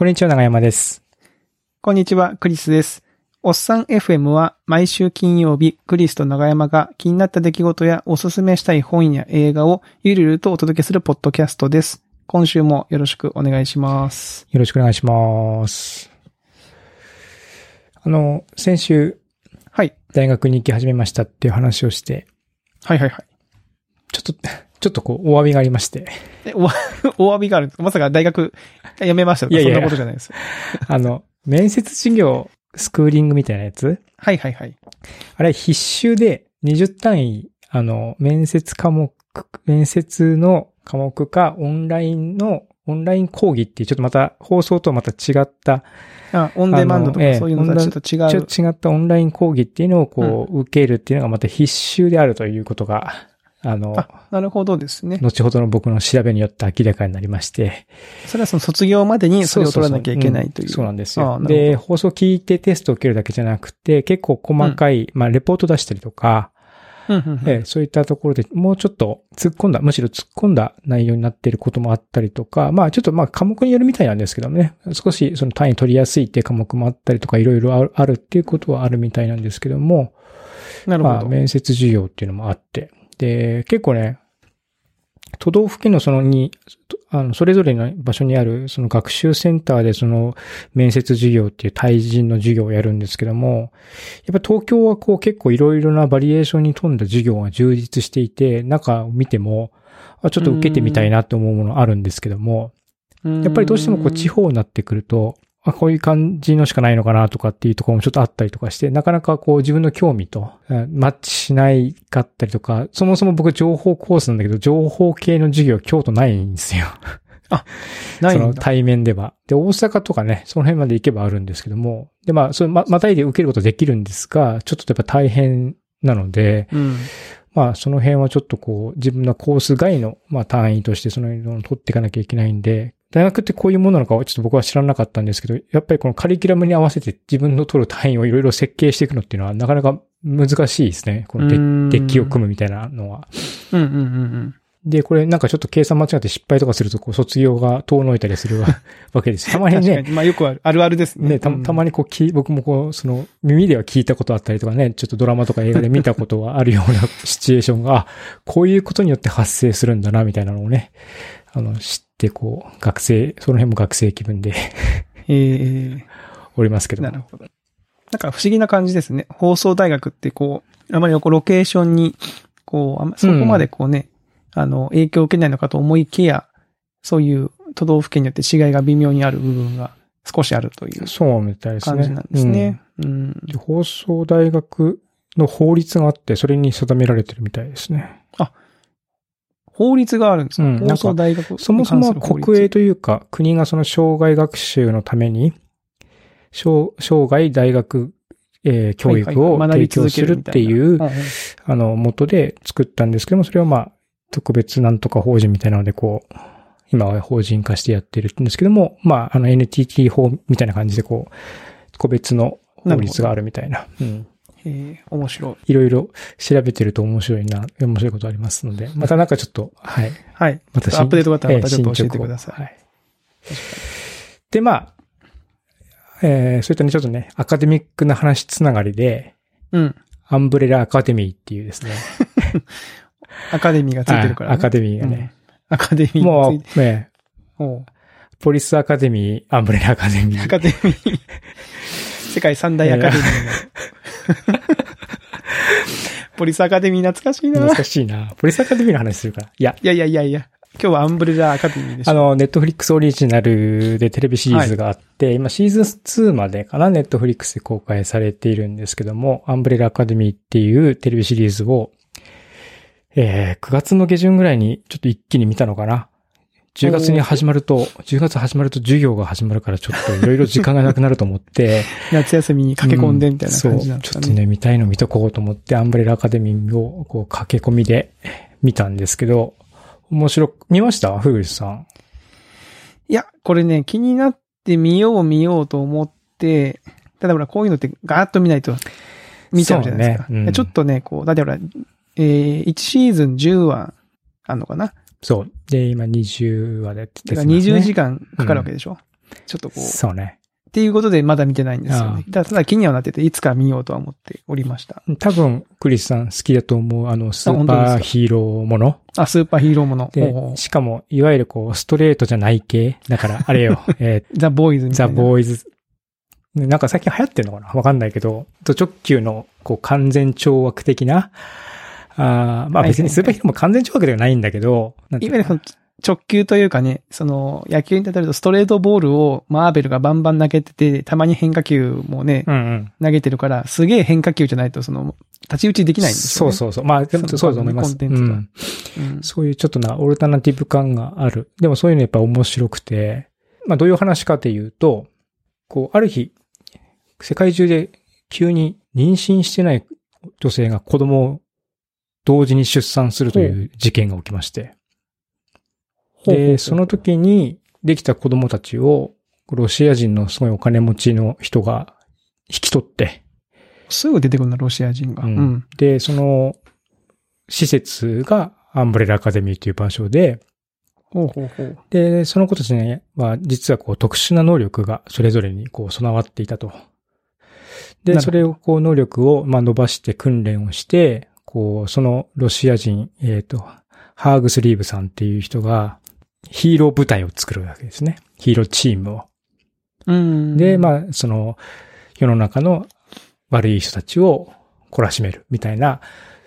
こんにちは、長山です。こんにちは、クリスです。おっさん FM は毎週金曜日、クリスと長山が気になった出来事やおすすめしたい本や映画をゆるゆるとお届けするポッドキャストです。今週もよろしくお願いします。よろしくお願いします。先週、はい、大学に行き始めましたっていう話をして、はいはいはい。ちょっとお詫びがありまして。お詫びがあるんですか？まさか大学辞めましたとか、いやいやそんなことじゃないです。面接授業、スクーリングみたいなやつ？はいはいはい。あれ、必修で20単位、面接の科目か、オンライン講義っていう、ちょっとまた、放送とはまた違った。オンデマンドとかそういうのとはちょっと違う。ちょっと違ったオンライン講義っていうのを受けるっていうのがまた必修であるということが、なるほどですね。後ほどの僕の調べによって明らかになりまして。それはその卒業までにそれを取らなきゃいけないという。そうなんですよ。で、放送聞いてテストを受けるだけじゃなくて、結構細かい、まあ、レポート出したりとか、そういったところでもうちょっと突っ込んだ内容になっていることもあったりとか、まあちょっとまあ科目によるみたいなんですけどもね、少しその単位取りやすいっていう科目もあったりとか、いろいろあるっていうことはあるみたいなんですけども、なるほど。まあ面接授業っていうのもあって、で、結構ね、都道府県のそれぞれの場所にあるその学習センターでその面接授業っていう対人の授業をやるんですけども、やっぱ東京は結構いろいろなバリエーションに富んだ授業が充実していて、中を見ても、ちょっと受けてみたいなと思うものあるんですけども、やっぱりどうしても地方になってくると、こういう感じのしかないのかなとかっていうところもちょっとあったりとかして、なかなか自分の興味とマッチしないかったりとか、そもそも僕情報コースなんだけど、情報系の授業京都ないんですよ。あ、ないんだ。その対面では。で、大阪とかね、その辺まで行けばあるんですけども、で、まあ、またいで受けることできるんですが、ちょっとやっぱ大変なので、まあ、その辺はちょっと自分のコース外の、まあ、単位としてその辺を取っていかなきゃいけないんで、大学ってこういうものなのかはちょっと僕は知らなかったんですけど、やっぱりこのカリキュラムに合わせて自分の取る単位をいろいろ設計していくのっていうのはなかなか難しいですね。このデッキを組むみたいなのは。で、これなんかちょっと計算間違って失敗とかすると卒業が遠のいたりするわけです。たまにね。まあよくあるあるですね。ね、たまに僕も耳では聞いたことあったりとかね、ちょっとドラマとか映画で見たことがあるようなシチュエーションが、こういうことによって発生するんだなみたいなのをね、知ってその辺も学生気分で、おりますけども。なるほど。なんか不思議な感じですね。放送大学ってあまりロケーションにそこまで影響を受けないのかと思いきや、そういう都道府県によって違いが微妙にある部分が少しあるという感じなんですね。そうみたいですね。うん。放送大学の法律があって、それに定められてるみたいですね。あ、法律があるんですか？放送大学。そもそも国営というか、国がその障害学習のために、障害大学、教育を提供するっていう、元で作ったんですけども、それはまあ、特別なんとか法人みたいなので、今は法人化してやってるんですけども、まあ、NTT 法みたいな感じで、個別の法律があるみたいな。うん。面白い。いろいろ調べてると面白いことありますので、またなんかちょっと、はい。はい。またアップデートがあったらまたちょっと教えてください。はい。で、まあ、そういったね、ちょっとね、アカデミックな話つながりで、うん。アンブレラアカデミーっていうですね。アカデミーがついてるからね。アカデミーがね。アカデミーがもうね、ポリスアカデミー、アンブレラアカデミー。アカデミー。世界三大アカデミーの。ポリスアカデミー懐かしいな。懐かしいな。ポリスアカデミーの話するから。いや。今日はアンブレラアカデミーでしょ。ネットフリックスオリジナルでテレビシリーズがあって、はい、今シーズン2までかな、ネットフリックスで公開されているんですけども、アンブレラアカデミーっていうテレビシリーズを、9月の下旬ぐらいにちょっと一気に見たのかな。10月始まると授業が始まるからちょっといろいろ時間がなくなると思って。夏休みに駆け込んでみたいな感じなんですかね。そう、ちょっとね、見たいの見とこうと思ってアンブレラアカデミーを駆け込みで見たんですけど、見ました？フグリスさん。いや、これね、気になって見ようと思って、ただほら、こういうのってガーッと見ないと見ちゃうじゃないですか。そうね。うん、ちょっとね、だってほら、1シーズン10話あんのかな。そう。で、今20話でやってた、ね。だから20時間かかるわけでしょ、ちょっとこう。そうね。っていうことでまだ見てないんですよね。ただ気にはなってて、いつか見ようとは思っておりました。多分、クリスさん好きだと思う、スーパーヒーローもの。あ、スーパーヒーローもの。で、しかも、いわゆるこう、ストレートじゃない系。だから、あれよ、ザ・ボーイズみたいな。ザ・ボーイズ。なんか最近流行ってんのかなわかんないけど、ド直球の、こう、完全懲悪的な、まあ別にスーパーヒーローも完全懲悪ではないんだけど、なんていうかな。直球というかね、その、野球に例えるとストレートボールをマーベルがバンバン投げてて、たまに変化球もね、うんうん、投げてるから、すげえ変化球じゃないと、その、立ち打ちできないんですよね。そうそうそう。まあ、でもそうだと思います。うんうん、そういうちょっとな、オルタナティブ感がある。でもそういうのやっぱ面白くて、まあどういう話かというと、こう、ある日、世界中で急に妊娠してない女性が子供を同時に出産するという事件が起きまして、で、その時にできた子供たちを、ロシア人のすごいお金持ちの人が引き取って。すぐ出てくるな、ロシア人が。うん、で、その、施設がアンブレラアカデミーという場所で、で、その子たちには、実はこう特殊な能力がそれぞれにこう備わっていたと。で、それをこう能力をまあ伸ばして訓練をして、こう、そのロシア人、ハーグスリーブさんっていう人が、ヒーロー部隊を作るわけですね。ヒーローチームを。うんで、まあ、その、世の中の悪い人たちを懲らしめるみたいな、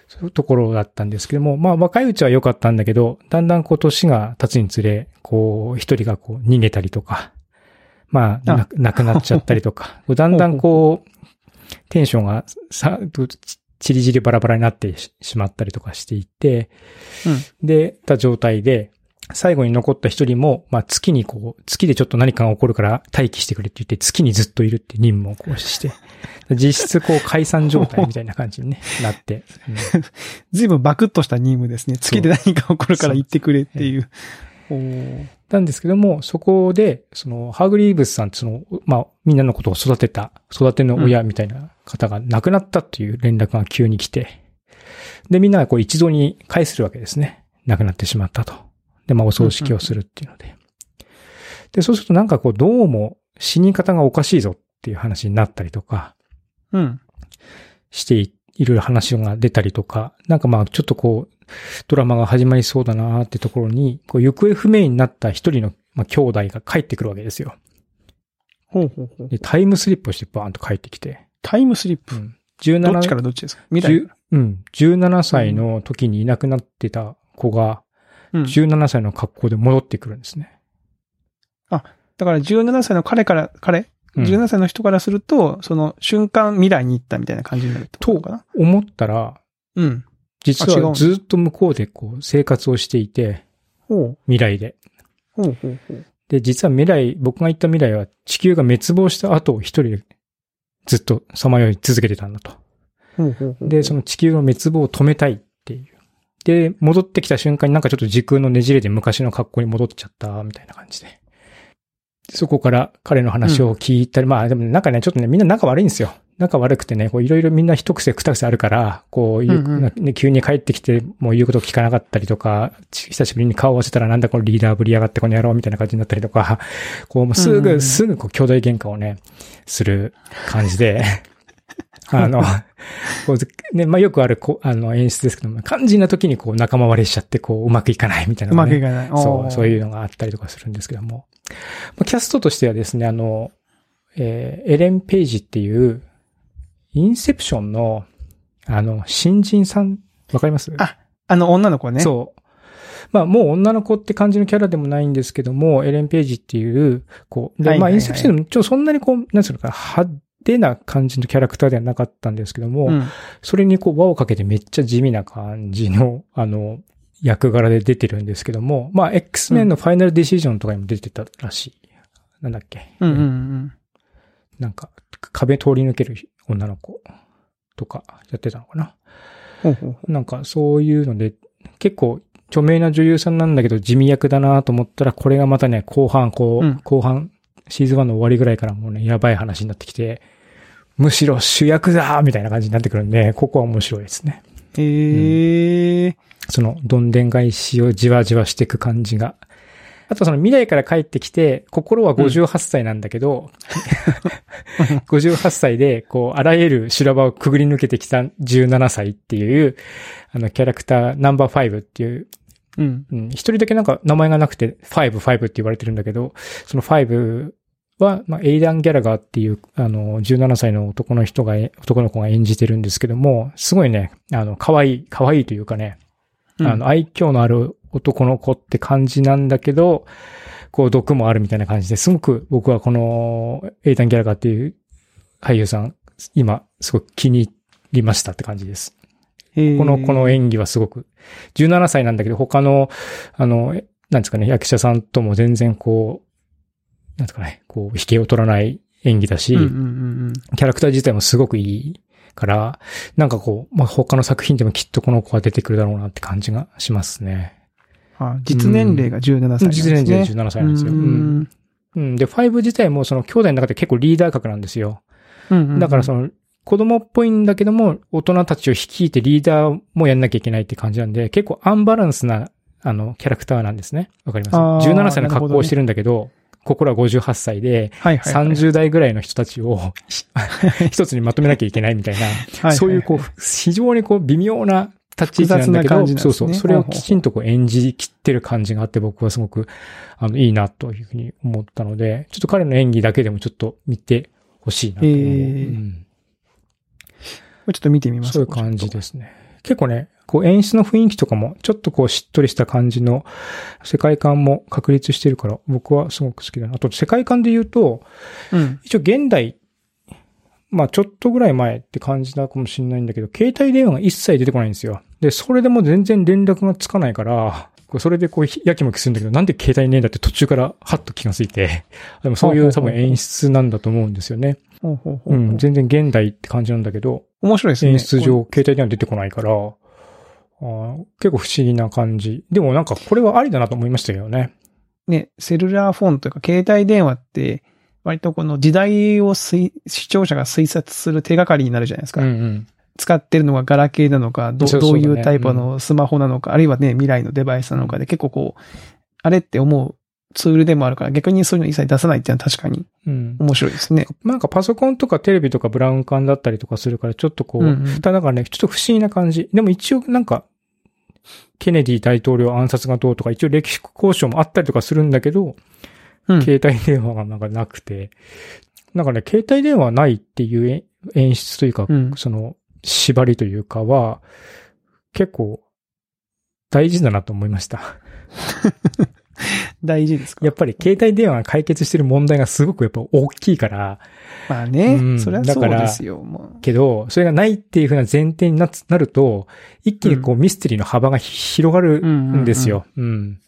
そういうところだったんですけども、まあ、若いうちは良かったんだけど、だんだんこう、年が経つにつれ、こう、一人がこう、逃げたりとか、まあ、亡くなっちゃったりとか、だんだんこう、テンションがちりじりバラバラになってしまったりとかしていて、うん、で、た状態で、最後に残った一人も、まあ、月にこう、月でちょっと何かが起こるから待機してくれって言って、月にずっといるって任務をこうして、実質こう解散状態みたいな感じに、ね、なって。うん、随分バクッとした任務ですね。月で何か起こるから行ってくれっていう。なんですけども、そこで、その、ハーグリーブスさんってその、まあ、みんなのことを育ての親みたいな方が亡くなったっていう連絡が急に来て、で、みんながこう一堂に会するわけですね。亡くなってしまったと。で、まあ、お葬式をするっていうので。うんうん、で、そうするとなんかこう、どうも死に方がおかしいぞっていう話になったりとか、うん。している話が出たりとか、なんかまあ、ちょっとこう、ドラマが始まりそうだなーってところに、こう、行方不明になった一人の、まあ、兄弟が帰ってくるわけですよ。ほうほうほう。で、タイムスリップをしてバーンと帰ってきて。タイムスリップ？うん。17、どっちからどっちですか？未来から。うん。17歳の時にいなくなってた子が、17歳の格好で戻ってくるんですね。うん、あ、だから17歳の17歳の人からすると、その瞬間未来に行ったみたいな感じになるってことかな？と思ったら、うん。実はずっと向こうでこう生活をしていて、未来で。で、実は僕が言った未来は地球が滅亡した後、一人でずっとさまよい続けてたんだと。で、その地球の滅亡を止めたいっていう。で、戻ってきた瞬間になんかちょっと時空のねじれで昔の格好に戻っちゃったみたいな感じで。そこから彼の話を聞いたり、まあでもなんかね、ちょっとね、みんな仲悪いんですよ。仲悪くてね、こういろいろみんな一癖二癖あるから、こういう、急に帰ってきてもう言うこと聞かなかったりとか、久しぶりに顔を合わせたらなんだこのリーダーぶりやがってこの野郎みたいな感じになったりとか、こうもうすぐこう兄弟喧嘩をね、する感じで、こうね、まあよくある演出ですけども、肝心な時にこう仲間割れしちゃってこううまくいかないみたいな、ね。うまくいかない。そういうのがあったりとかするんですけども。キャストとしてはですね、エレン・ペイジっていう、インセプションの、新人さん、わかります？あ、女の子ね。そう。まあ、もう女の子って感じのキャラでもないんですけども、エレン・ペイジっていう、こう、で、まあ、インセプションでも、そんなにこう、なんつうのか、派手な感じのキャラクターではなかったんですけども、うん、それにこう、輪をかけてめっちゃ地味な感じの、役柄で出てるんですけども、まあ、X-Men のファイナルディシジョンとかにも出てたらしい。なんだっけ。なんか、壁通り抜ける女の子とかやってたのかな。なんかそういうので、結構著名な女優さんなんだけど地味役だなと思ったら、これがまたね、後半、シーズン1の終わりぐらいからもうね、やばい話になってきて、むしろ主役だみたいな感じになってくるんで、ここは面白いですね。その、どんでん返しをじわじわしていく感じが、あとその未来から帰ってきて、心は58歳なんだけど、うん、58歳で、こう、あらゆる修羅場をくぐり抜けてきた17歳っていう、キャラクターナンバー5っていう、うん。うん、一人だけなんか名前がなくて、5って言われてるんだけど、その5は、まあ、エイダン・ギャラガーっていう、17歳の男の子が演じてるんですけども、すごいね、可愛いというかね、愛嬌のある男の子って感じなんだけど、こう、毒もあるみたいな感じですごく僕はこの、エイダン・ギャラガーっていう俳優さん、今、すごく気に入りましたって感じです。この演技はすごく、17歳なんだけど、他の、なんですかね、役者さんとも全然こう、なんですかね、こう、引けを取らない演技だし、うんうんうん、キャラクター自体もすごくいいから、なんかこう、まあ、他の作品でもきっとこの子は出てくるだろうなって感じがしますね。あ、実年齢が17歳なんですね。実年齢17歳なんですよ。うんうん、で、5自体もその兄弟の中で結構リーダー格なんですよ。うんうんうん、だからその、子供っぽいんだけども、大人たちを率いてリーダーもやんなきゃいけないって感じなんで、結構アンバランスな、キャラクターなんですね。わかります？ 17 歳の格好をしてるんだけど、心は58歳で、はいはいはい、30代ぐらいの人たちを一つにまとめなきゃいけないみたいな、はいはいはい、そういうこう、非常にこう、微妙な立ち位置なんだけど、ね、そうそう、それをきちんとこう演じきってる感じがあって、僕はすごく、いいなというふうに思ったので、ちょっと彼の演技だけでもちょっと見てほしいなと思う。うんこれちょっと見てみます。そういう感じですね。結構ね、こう演出の雰囲気とかも、ちょっとこうしっとりした感じの世界観も確立してるから、僕はすごく好きだな。あと世界観で言うと、うん、一応現代、まあちょっとぐらい前って感じだかもしれないんだけど、携帯電話が一切出てこないんですよ。で、それでも全然連絡がつかないから、それでこうやきもきするんだけど、なんで携帯ねえんだって途中からハッと気がついて、でもそういう多分演出なんだと思うんですよね。うん、全然現代って感じなんだけど、面白いですね。演出上携帯電話出てこないから、結構不思議な感じ。でもなんかこれはありだなと思いましたけどね。ね、セルラーフォンというか携帯電話って割とこの時代を視聴者が推察する手がかりになるじゃないですか。うんうん使ってるのがガラケーなのか、どういうタイプのスマホなのか、あるいはね、未来のデバイスなのかで結構こう、あれって思うツールでもあるから、逆にそういうの一切出さないっていうのは確かに面白いですね。うん、なんかパソコンとかテレビとかブラウン管だったりとかするから、ちょっとこう、だからね、ちょっと不思議な感じ。でも一応なんか、ケネディ大統領暗殺がどうとか、一応歴史交渉もあったりとかするんだけど、うん、携帯電話がなんかなくて、なんかね、携帯電話ないっていう演出というか、うん、その、縛りというかは、結構、大事だなと思いました。大事ですか？やっぱり携帯電話が解決してる問題がすごくやっぱ大きいから。まあね、うん、それはそうですよ。けど、それがないっていうふうな前提になると、一気にこうミステリーの幅が広がるんですよ。うん。うんうんうん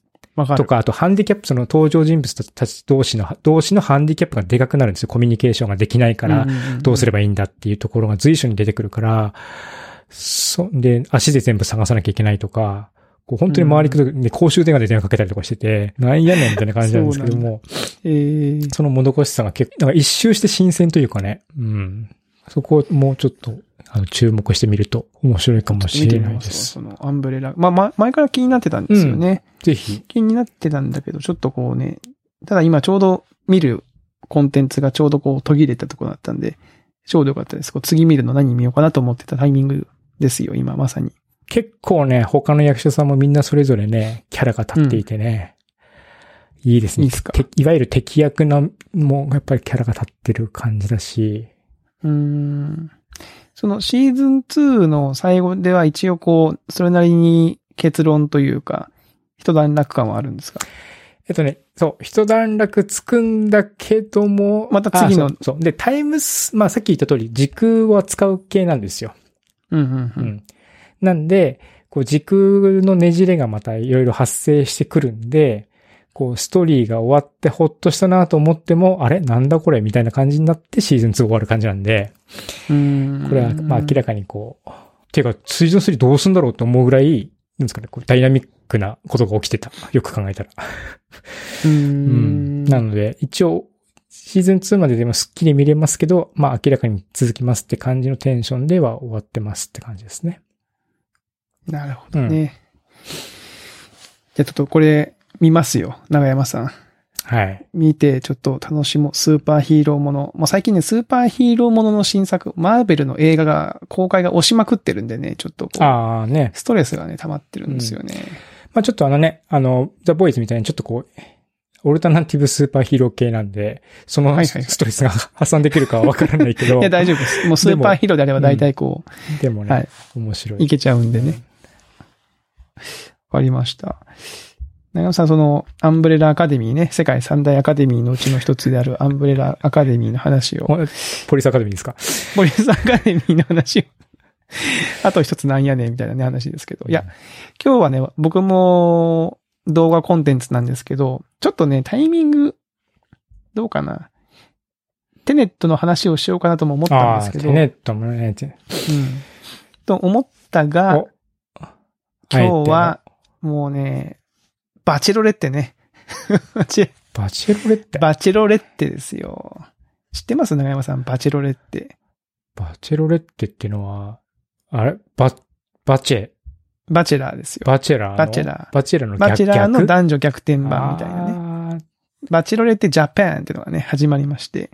とか、あとハンディキャップ、その登場人物たち同士のハンディキャップがでかくなるんですよ。コミュニケーションができないから、どうすればいいんだっていうところが随所に出てくるから、で、足で全部探さなきゃいけないとか、こう本当に周りくで公衆電話で電話かけたりとかしてて、なんやねんみたいな感じなんですけども、そのもどかしさが結構、なんか一周して新鮮というかね、うん。そこをもうちょっと、注目してみると面白いかもしれないです。そのアンブレラ。まあ、前から気になってたんですよね。うん、ぜひ。気になってたんだけど、ちょっとこうね、ただ今ちょうど見るコンテンツがちょうどこう途切れたところだったんで、ちょうどよかったです。こう次見るの何見ようかなと思ってたタイミングですよ、今まさに。結構ね、他の役者さんもみんなそれぞれね、キャラが立っていてね、うん、いいですね。いいですか。いわゆる敵役のもやっぱりキャラが立ってる感じだし、そのシーズン2の最後では一応こう、それなりに結論というか、一段落感はあるんですか？そう、一段落つくんだけども、また次の、そう。で、まあさっき言った通り、時空は使う系なんですよ。うんうんうん。うん、なんで、こう時空のねじれがまたいろいろ発生してくるんで、こう、ストーリーが終わってほっとしたなと思っても、あれなんだこれみたいな感じになってシーズン2終わる感じなんで、これは、まあ明らかにこう、ていうか、シーズン3どうすんだろうと思うぐらい、なんですかね、こうダイナミックなことが起きてた。よく考えたら。なので、一応、シーズン2まででもスッキリ見れますけど、まあ明らかに続きますって感じのテンションでは終わってますって感じですね。なるほどね。じゃあちょっとこれ、見ますよ、長山さん。はい。見て、ちょっと楽しもう。スーパーヒーローもの。もう最近ね、スーパーヒーローものの新作、マーベルの映画が、公開が押しまくってるんでね、ちょっとこう。ああね。ストレスがね、溜まってるんですよね。うん、まあちょっとザ・ボーイズみたいにちょっとこう、オルタナティブスーパーヒーロー系なんで、そのストレスが発散できるかはわからないけど。いや、大丈夫です。もうスーパーヒーローであれば大体こう。でもね、はい、面白い。いけちゃうんでね。わかりました。長山さん、その、アンブレラアカデミーね、世界三大アカデミーのうちの一つであるアンブレラアカデミーの話を。ポリスアカデミーですか？ポリスアカデミーの話を。あと一つなんやねんみたいなね、話ですけど。いや、今日はね、僕も、動画コンテンツなんですけど、ちょっとね、タイミング、どうかな。テネットの話をしようかなとも思ったんですけど。テネットもね、と思ったが、今日は、もうね、バチェロレッテね。バチェロレッテ？バチェロレッテですよ。知ってます？長山さん、バチェロレッテ。バチェロレッテってのは、あれ？バチェラーですよ。バチェラーの逆。バチェラーの男女逆転版みたいなね。バチェロレってジャパンっていうのがね、始まりまして。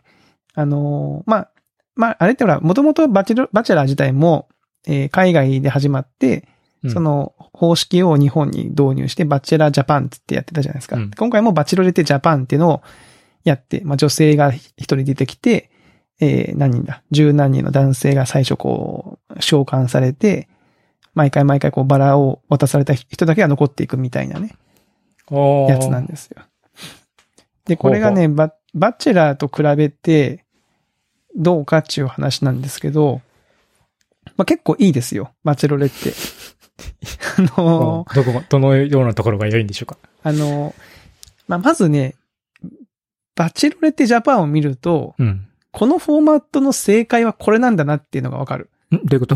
あれってほら、もともとバチェラー自体も、海外で始まって、その方式を日本に導入して、バチェラージャパンってやってたじゃないですか。うん、今回もバチェロレってジャパンっていうのをやって、まあ女性が一人出てきて、十何人の男性が最初こう、召喚されて、毎回こうバラを渡された人だけが残っていくみたいなね。やつなんですよ。で、これがね、バチェラーと比べてどうかっていう話なんですけど、まあ、結構いいですよ、バチェロレって。どのようなところが良いんでしょうか。まあ、まずね、バチェロレってジャパンを見ると、うん、このフォーマットの正解はこれなんだなっていうのがわかる。ん？どういうこと？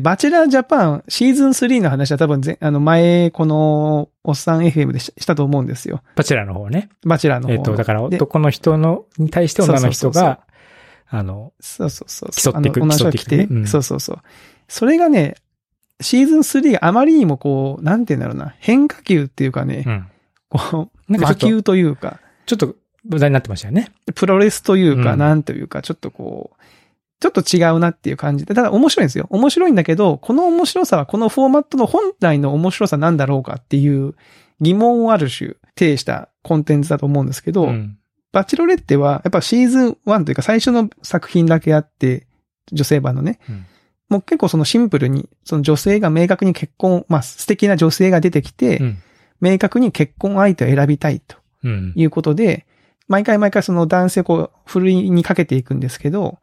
バチェラージャパン、シーズン3の話は多分前、この、おっさん FM でしたと思うんですよ。バチェラーの方ね。バチェラーの方。だから男の人に対して女の人が、競ってきて、うん。それがね、シーズン3があまりにもこう、なんて言うんだろうな、変化球っていうかね、うん、こう、魔球というか。ちょっと、話題になってましたよね。プロレスというか、うん、なんというか、ちょっとこう、ちょっと違うなっていう感じで、ただ面白いんですよ。面白いんだけど、この面白さはこのフォーマットの本来の面白さなんだろうかっていう疑問をある種、呈したコンテンツだと思うんですけど、うん、バチェロレッテはやっぱシーズン1というか最初の作品だけあって、女性版のね、うん、もう結構そのシンプルに、その女性が明確に結婚、まあ素敵な女性が出てきて、うん、明確に結婚相手を選びたいということで、うん、毎回その男性をこう、ふるいにかけていくんですけど、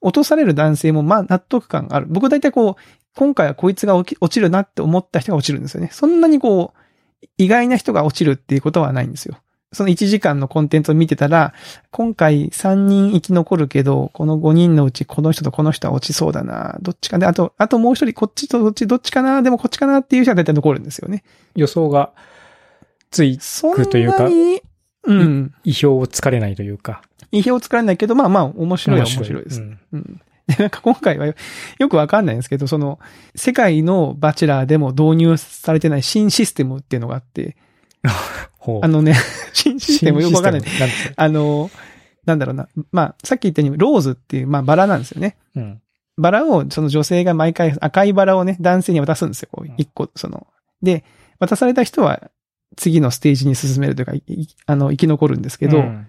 落とされる男性もまあ納得感がある。僕大体こう、今回はこいつが落ちるなって思った人が落ちるんですよね。そんなにこう、意外な人が落ちるっていうことはないんですよ。その1時間のコンテンツを見てたら、今回3人生き残るけど、この5人のうちこの人とこの人は落ちそうだな。どっちかで、あともう一人こっちとこっちどっちかな、でもこっちかなっていう人が大体残るんですよね。予想がついくというか。そんなに、うん。意表をつかれないというか。意表をつかれないけど、まあ面白いです。うん。で、なんか今回はよくわかんないんですけど、その、世界のバチェラーでも導入されてない新システムっていうのがあって、新システムよくわかんない。なんだろうな。まあ、さっき言ったように、ローズっていう、まあ、バラなんですよね。うん。バラを、その女性が毎回赤いバラをね、男性に渡すんですよ。一個、その。で、渡された人は、次のステージに進めるというか、生き残るんですけど、うん、っ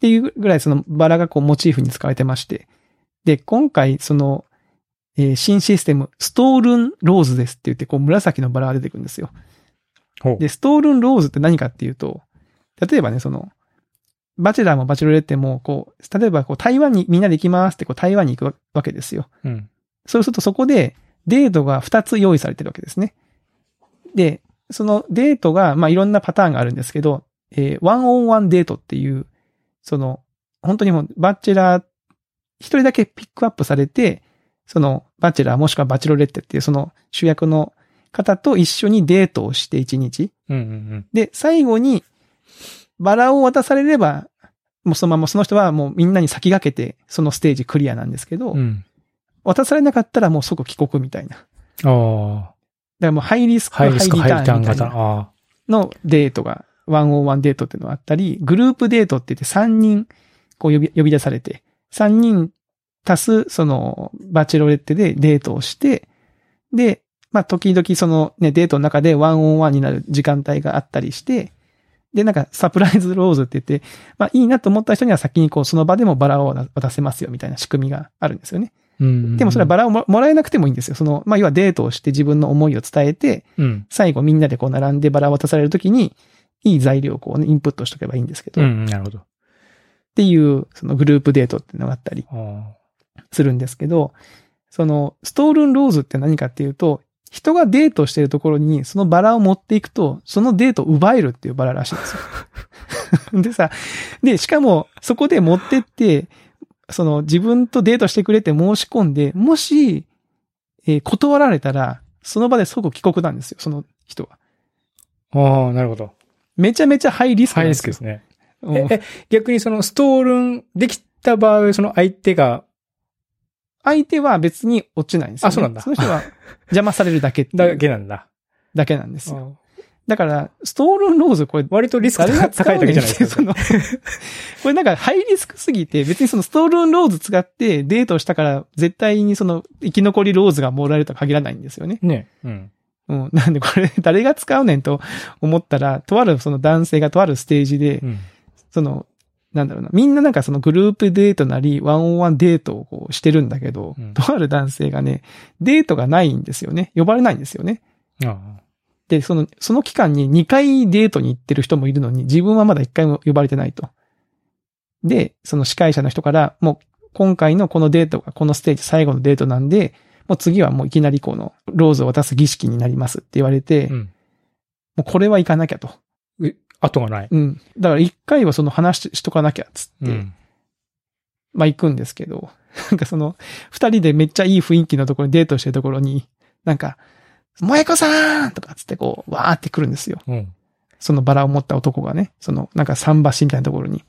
ていうぐらいそのバラがこうモチーフに使われてまして。で、今回その、新システム、ストールンローズですって言って、こう紫のバラが出てくるんですよ。で、ストールンローズって何かっていうと、例えばね、その、バチェラーもバチェロレッテも、こう、例えばこう台湾にみんなで行きますってこう台湾に行くわけですよ。うん、そうするとそこでデートが2つ用意されてるわけですね。で、そのデートが、まあ、いろんなパターンがあるんですけど、ワンオンワンデートっていう、その、本当にもう、バチェラー、一人だけピックアップされて、その、バチェラーもしくはバチェロレッテっていう、その主役の方と一緒にデートをして1日。うんうんうん、で、最後に、バラを渡されれば、もうそのままその人はもうみんなに先駆けて、そのステージクリアなんですけど、うん、渡されなかったらもう即帰国みたいな。ああ。だからもうハイリスク、ハイリターンみたいな。のデートが、ワンオンワンデートっていうのがあったり、グループデートって言って3人こう呼び出されて、3人足すそのバチェロレッテでデートをして、で、まあ時々そのね、デートの中でワンオンワンになる時間帯があったりして、で、なんかサプライズローズって言って、まあいいなと思った人には先にこうその場でもバラを渡せますよみたいな仕組みがあるんですよね。うんうんうん、でもそれはバラをもらえなくてもいいんですよ。その、まあ要はデートをして自分の思いを伝えて、うん、最後みんなでこう並んでバラを渡されるときに、いい材料をこうね、インプットしとけばいいんですけど。うん、なるほど。っていう、そのグループデートっていうのがあったりするんですけど、その、ストールンローズって何かっていうと、人がデートしてるところにそのバラを持っていくと、そのデートを奪えるっていうバラらしいんですよ。でさ、で、しかもそこで持ってって、その自分とデートしてくれって申し込んで、もし、断られたら、その場で即帰国なんですよ、その人は。ああ、なるほど。めちゃめちゃハイリスクなんですよ。ハイリスクですね。逆にそのストールンできた場合、その相手は別に落ちないんですよ、ね。あ、そうなんだ。その人は邪魔されるだけって。だけなんだ。だけなんですよ。だから、ストールンローズ、これ、割とリスクが高い時じゃないですか。これなんか、ハイリスクすぎて、別にそのストールンローズ使ってデートしたから、絶対にその、生き残りローズがもらえるとは限らないんですよね。ね。うん。うん。なんで、これ、誰が使うねんと思ったら、とある、その男性がとあるステージで、うん、その、なんだろうな、みんななんかそのグループデートなり、ワンオンワンデートをこうしてるんだけど、うん、とある男性がね、デートがないんですよね。呼ばれないんですよね。ああ。で、その期間に2回デートに行ってる人もいるのに、自分はまだ1回も呼ばれてないと。で、その司会者の人から、もう今回のこのデートが、このステージ最後のデートなんで、もう次はもういきなりこのローズを渡す儀式になりますって言われて、うん、もうこれは行かなきゃと。後がない。うん。だから1回はその話しとかなきゃっつって、うん、まあ行くんですけど、なんかその2人でめっちゃいい雰囲気のところにデートしてるところに、なんか、萌子さんとかつってこう、わーって来るんですよ。うん、そのバラを持った男がね、その、なんか桟橋みたいなところに。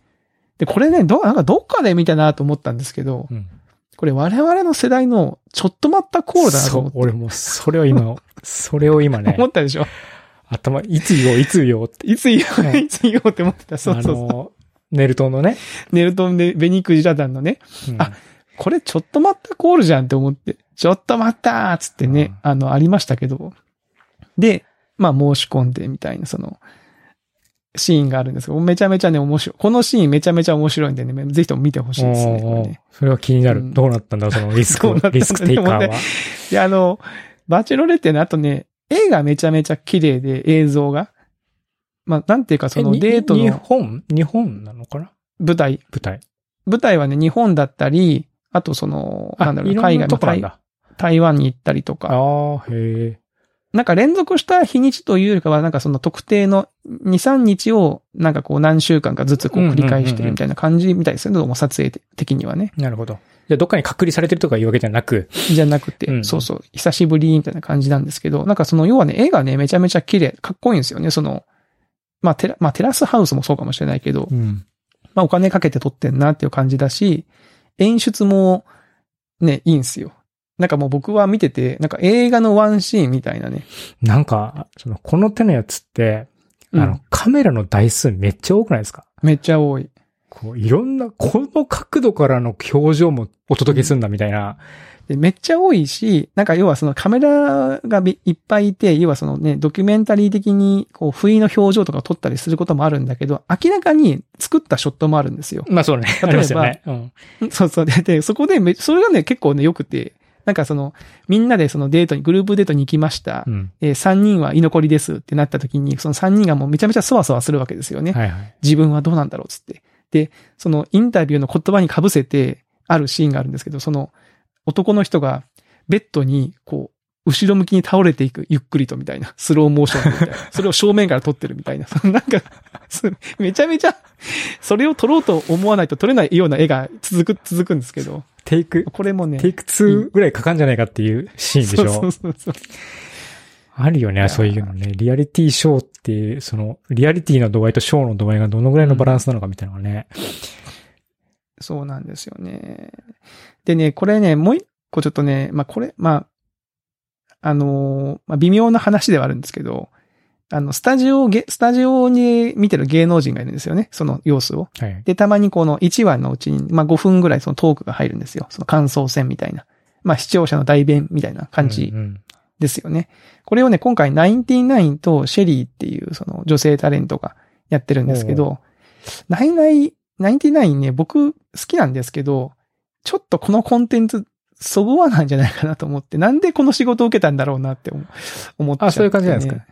で、これね、なんかどっかで見たなと思ったんですけど、うん、これ我々の世代のちょっと待ったコールだなと思って。そう、俺もそれを今ね。思ったでしょ。頭、いつ言おうって。いつ言おうって思ってた。そうそうそう。ネルトンのね。ネルトンでベニクジラ団のね。うん、あ、これちょっと待ったコールじゃんって思って。ちょっと待ったーつってね、うん、ありましたけど。で、まあ申し込んでみたいな、その、シーンがあるんですけど、めちゃめちゃね、面白い。このシーンめちゃめちゃ面白いんでね、ぜひとも見てほしいですね、これね。それは気になる。うん、どうなったんだろう、そのリスクテイカーは。ね、で、バチェロレッテの後ね、絵がめちゃめちゃ綺麗で、映像が。まあ、なんていうか、そのデートの。日本なのかな舞台。舞台はね、日本だったり、あとその、なんだろう、海外の台湾に行ったりとか。ああ、へえ。なんか連続した日にちというよりかは、なんかその特定の2、3日を、なんかこう何週間かずつこう繰り返してるみたいな感じみたいですね。もう撮影的にはね。なるほど。じゃあどっかに隔離されてるとかいうわけじゃなく。じゃなくて、うん、そうそう、久しぶりみたいな感じなんですけど、なんかその要はね、絵がね、めちゃめちゃ綺麗、かっこいいんですよね。その、まあテラスハウスもそうかもしれないけど、うん、まあお金かけて撮ってんなっていう感じだし、演出もね、いいんすよ。なんかもう僕は見てて、なんか映画のワンシーンみたいなね。なんか、その、この手のやつって、うん、カメラの台数めっちゃ多くないですか？めっちゃ多い。こう、いろんな、この角度からの表情もお届けするんだみたいな。うん、でめっちゃ多いし、なんか要はそのカメラがいっぱいいて、要はそのね、ドキュメンタリー的に、こう、不意の表情とかを撮ったりすることもあるんだけど、明らかに作ったショットもあるんですよ。まあそうね。例えば、ありますよね。うん。そうそう。で、そこでそれがね、結構ね、良くて、なんかその、みんなでそのデートに、グループデートに行きました。うん、3人は居残りですってなった時に、その3人がもうめちゃめちゃそわそわするわけですよね。はいはい、自分はどうなんだろうっつって。で、そのインタビューの言葉に被せてあるシーンがあるんですけど、その男の人がベッドにこう、後ろ向きに倒れていく、ゆっくりとみたいな、スローモーションみたいな、それを正面から撮ってるみたいな、なんか、めちゃめちゃ、それを撮ろうと思わないと撮れないような絵が続くんですけど、これもね。テイク2ぐらいかかんじゃないかっていうシーンでしょ。そう。あるよね、そういうのね。リアリティショーっていう、その、リアリティの度合いとショーの度合いがどのぐらいのバランスなのかみたいなのがね、うん。そうなんですよね。でね、これね、もう一個ちょっとね、まあこれ、まあ、微妙な話ではあるんですけど、スタジオに見てる芸能人がいるんですよね。その様子を。はい、で、たまにこの1話のうちに、まあ、5分ぐらいそのトークが入るんですよ。その感想戦みたいな。まあ、視聴者の代弁みたいな感じですよね。うんうん、これをね、今回99とシェリーっていうその女性タレントがやってるんですけど、99ね、僕好きなんですけど、ちょっとこのコンテンツ、そごわなんじゃないかなと思って、なんでこの仕事を受けたんだろうなって思って。あ、そういう感じなんですか。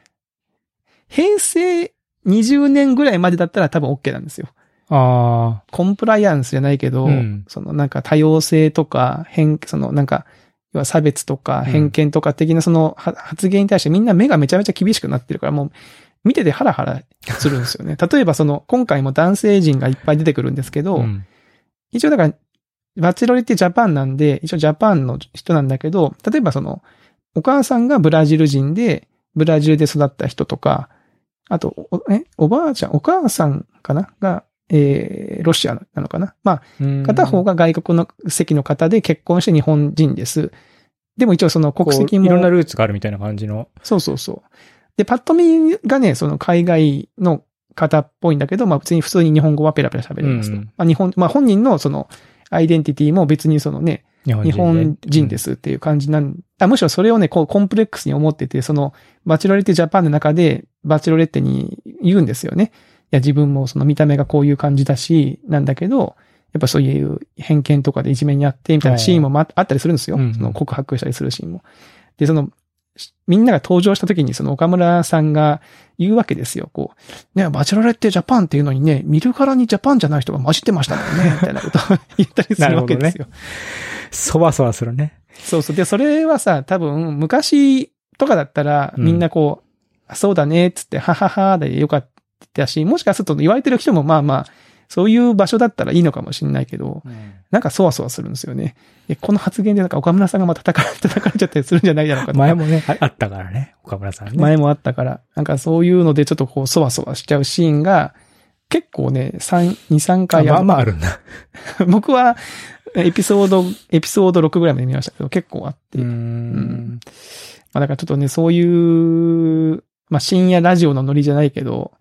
平成20年ぐらいまでだったら多分 OK なんですよ。ああ。コンプライアンスじゃないけど、うん、そのなんか多様性とか、そのなんか、要は差別とか偏見とか的なその発言に対してみんな目がめちゃめちゃ厳しくなってるから、もう見ててハラハラするんですよね。例えばその、今回も男性陣がいっぱい出てくるんですけど、うん、一応だから、バチェロレってジャパンなんで、一応ジャパンの人なんだけど、例えばその、お母さんがブラジル人で、ブラジルで育った人とか、あと、お母さんかなが、ロシアなのかな、まあ、片方が外国の籍の方で結婚して日本人です。でも一応その国籍も。いろんなルーツがあるみたいな感じの。そうそうそう。で、パッと見がね、その海外の方っぽいんだけど、まあ普通に日本語はペラペラ喋れますと。うんうん、まあ本人のその、アイデンティティも別にそのね、日本人ですっていう感じむしろそれをね、こうコンプレックスに思ってて、その、バチェロレッテジャパンの中で、バチェロレッテに言うんですよね。いや、自分もその見た目がこういう感じだし、なんだけど、やっぱそういう偏見とかでいじめにあって、みたいなシーンもあったりするんですよ。その告白したりするシーンも。で、その、みんなが登場した時にその岡村さんが言うわけですよ。こう、ね、バチェロレッテジャパンっていうのにね、見るからにジャパンじゃない人が混じってましたもんね、みたいなことを言ったりするわけですよ。ね、そわそわするね。そうそう。で、それはさ、多分昔とかだったらみんなこう、うん、そうだね、つって、はははでよかったし、もしかすると言われてる人もまあまあ、そういう場所だったらいいのかもしれないけど、うん、なんかそわそわするんですよね。この発言でなんか岡村さんがまた叩かれちゃったりするんじゃないだろうかとか。前もね、あったからね、岡村さんね。前もあったから、なんかそういうのでちょっとこうそわそわしちゃうシーンが、結構ね、2、3回まあまああるんだ。僕は、エピソード6ぐらいまで見ましたけど、結構あって。うん。まあだからちょっとね、そういう、まあ深夜ラジオのノリじゃないけど、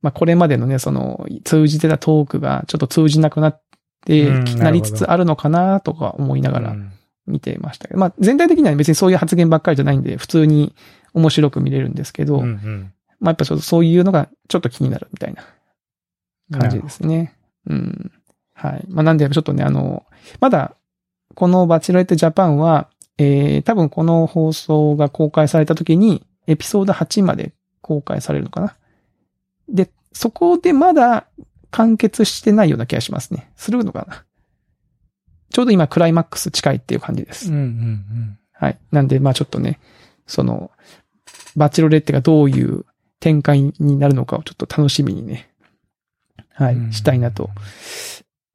まあこれまでのね、その通じてたトークがちょっと通じなくなって、なりつつあるのかなとか思いながら見てましたけど、まあ全体的には別にそういう発言ばっかりじゃないんで、普通に面白く見れるんですけど、うんうん、まあやっぱちょっとそういうのがちょっと気になるみたいな感じですね。うん。はい。まあなんでちょっとね、まだこのバチェロレッテジャパンは、多分この放送が公開された時に、エピソード8まで公開されるのかな。で、そこでまだ完結してないような気がしますね。するのかな。ちょうど今クライマックス近いっていう感じです。うんうんうん、はい。なんで、まあちょっとね、その、バチェロレッテがどういう展開になるのかをちょっと楽しみにね、はい、したいなと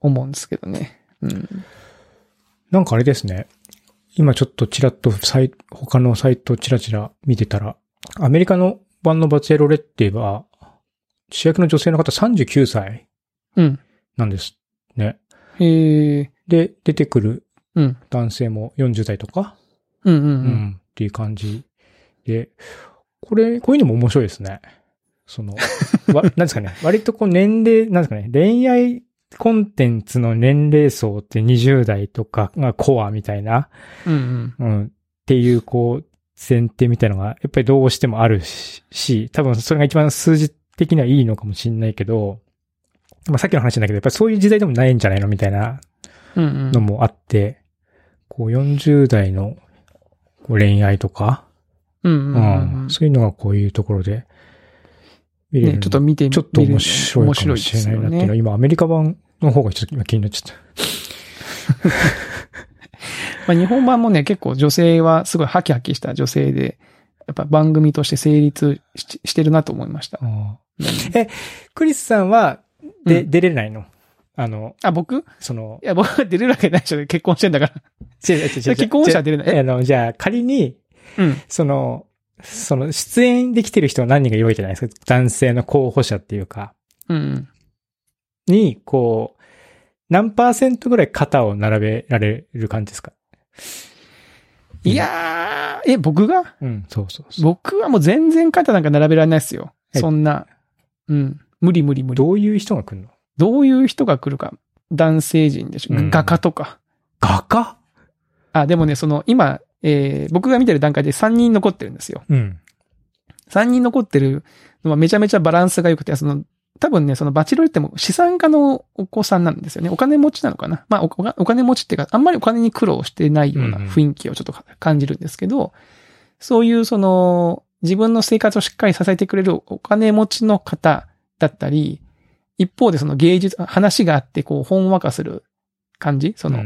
思うんですけどね。うん、なんかあれですね。今ちょっとちらっと他のサイトちらちら見てたら、アメリカの版のバチェロレッテは、主役の女性の方39歳なんですね。うん、で、出てくる男性も40代とか、うんうんうんうん、っていう感じで、こういうのも面白いですね。その、なんですかね、割とこう年齢、なんですかね、恋愛コンテンツの年齢層って20代とかがコアみたいな、うんうんうん、っていうこう前提みたいなのがやっぱりどうしてもあるし、多分それが一番数字的にはいいのかもしれないけど、まあさっきの話だけど、やっぱりそういう時代でもないんじゃないのみたいなのもあって、うんうん、こう40代の恋愛とか、うんうんうんうん、そういうのがこういうところで見れる、ね、ちょっと見てみる、ちょっと面白いかもしれないなっていうのは、ね、今アメリカ版の方がちょっと今気になっちゃった。まあ日本版もね、結構女性はすごいハキハキした女性で、やっぱ番組として成立 してるなと思いました。クリスさんは、出れないの？僕？いや、僕は出れるわけないでしょ。結婚してんだから。違う。既婚者は出れない。じゃあ、仮に、うん、その、出演できてる人は何人かいるわけじゃないですか。男性の候補者っていうか。うん。に、こう、何パーセントぐらい肩を並べられる感じですか？いやー、僕が、うん、そう。僕はもう全然肩なんか並べられないっすよ。そんな。うん。無理。どういう人が来るの？どういう人が来るか。男性人でしょ。画家とか。画家？あ、でもね、その、今、僕が見てる段階で3人残ってるんですよ。うん。3人残ってるのはめちゃめちゃバランスが良くて、その、多分ね、そのバチロレっても資産家のお子さんなんですよね。お金持ちなのかな。まあお金持ちっていうか、あんまりお金に苦労してないような雰囲気をちょっと感じるんですけど、うん、そういうその、自分の生活をしっかり支えてくれるお金持ちの方だったり、一方でその芸術、話があってこう、ほんわかする感じ、その、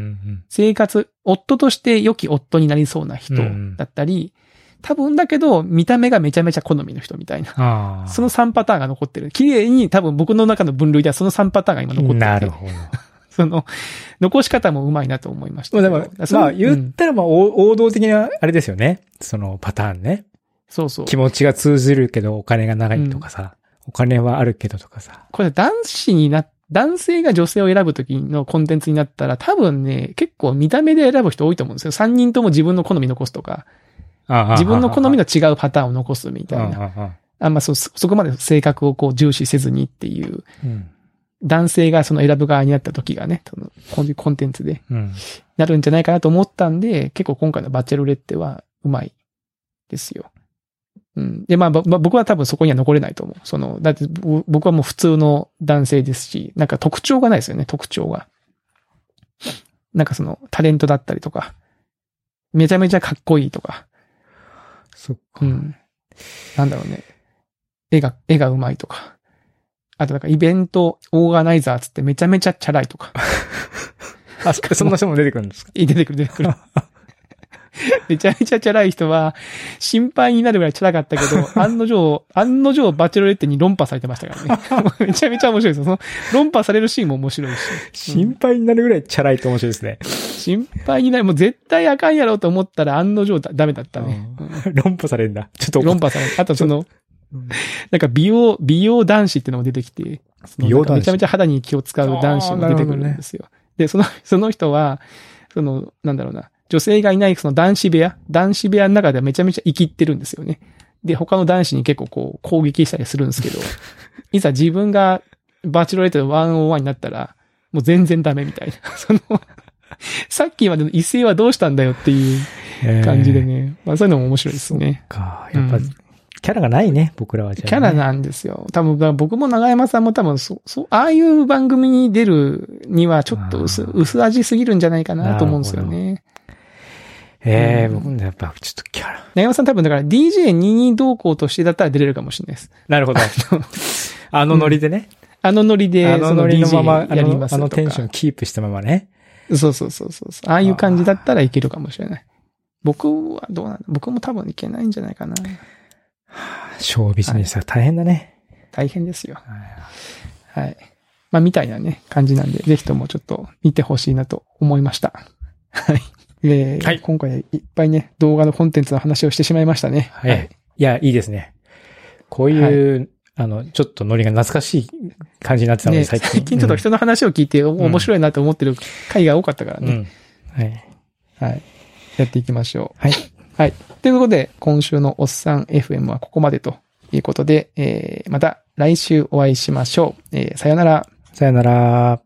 生活、夫として良き夫になりそうな人だったり、多分だけど、見た目がめちゃめちゃ好みの人みたいな。その3パターンが残ってる。綺麗に多分僕の中の分類ではその3パターンが今残ってる。なるほど。その、残し方もうまいなと思いました。でも、まあ言ったらまあ王道的なあれですよね。そのパターンね。そうそう。気持ちが通じるけどお金がないとかさ、うん。お金はあるけどとかさ。これ男性が女性を選ぶときのコンテンツになったら多分ね、結構見た目で選ぶ人多いと思うんですよ。3人とも自分の好み残すとか。自分の好みの違うパターンを残すみたいな。あんまそこまで性格をこう重視せずにっていう。男性がその選ぶ側になった時がね、こういうコンテンツでなるんじゃないかなと思ったんで、結構今回のバチェロレッテはうまいですよ。うん。で、まあ僕は多分そこには残れないと思う。その、だって僕はもう普通の男性ですし、なんか特徴がないですよね、特徴が。なんかそのタレントだったりとか、めちゃめちゃかっこいいとか。そっか。うん。なんだろうね。絵がうまいとか。あとなんかイベントオーガナイザーつってめちゃめちゃチャラいとか。あ、そんな人も出てくるんですか？出てくる。めちゃめちゃチャラい人は心配になるぐらいチャラかったけど、案の定バチェロレッテに論破されてましたからね。めちゃめちゃ面白いですよ。その論破されるシーンも面白いし。心配になるぐらいチャラいと面白いですね。心配になる。もう絶対あかんやろうと思ったら案の定ダメだったね。うん、論破されるんだ。ちょっと。論破される。あとその、なんか美容男子ってのも出てきて、美容男子。めちゃめちゃ肌に気を使う男子も出てくるんですよ。ね、で、その人は、その、なんだろうな。女性がいないその男子部屋の中ではめちゃめちゃイキってるんですよね。で、他の男子に結構こう攻撃したりするんですけど、いざ自分がバチェロレッテの101になったら、もう全然ダメみたいな。その、さっきまでの異性はどうしたんだよっていう感じでね。まあそういうのも面白いですね。そっか。やっぱ、キャラがないね、僕らはじゃあ、ね。キャラなんですよ。多分、僕も永山さんも多分、ああいう番組に出るにはちょっと薄味すぎるんじゃないかなと思うんですよね。僕もやっぱちょっとキャラ。長山さん多分だから DJ22 同行としてだったら出れるかもしれないです。なるほど。あのノリでね。あのノリのままやりますとか。あのテンションキープしたままね。そう。ああいう感じだったらいけるかもしれない。僕はどうなんだ？僕も多分いけないんじゃないかな。ショービジネスは大変だね。大変ですよ。はい。まあみたいなね、感じなんで、ぜひともちょっと見てほしいなと思いました。はい。はい、今回いっぱいね、動画のコンテンツの話をしてしまいましたね。はい。いや、いいですね。こういう、はい、ちょっとノリが懐かしい感じになってたので、ね、最近ちょっと人の話を聞いて、面白いなと思ってる回が多かったからね、うん。はい。はい。やっていきましょう。はい。はい。ということで、今週のおっさん FM はここまでということで、また来週お会いしましょう。さよなら。さよなら。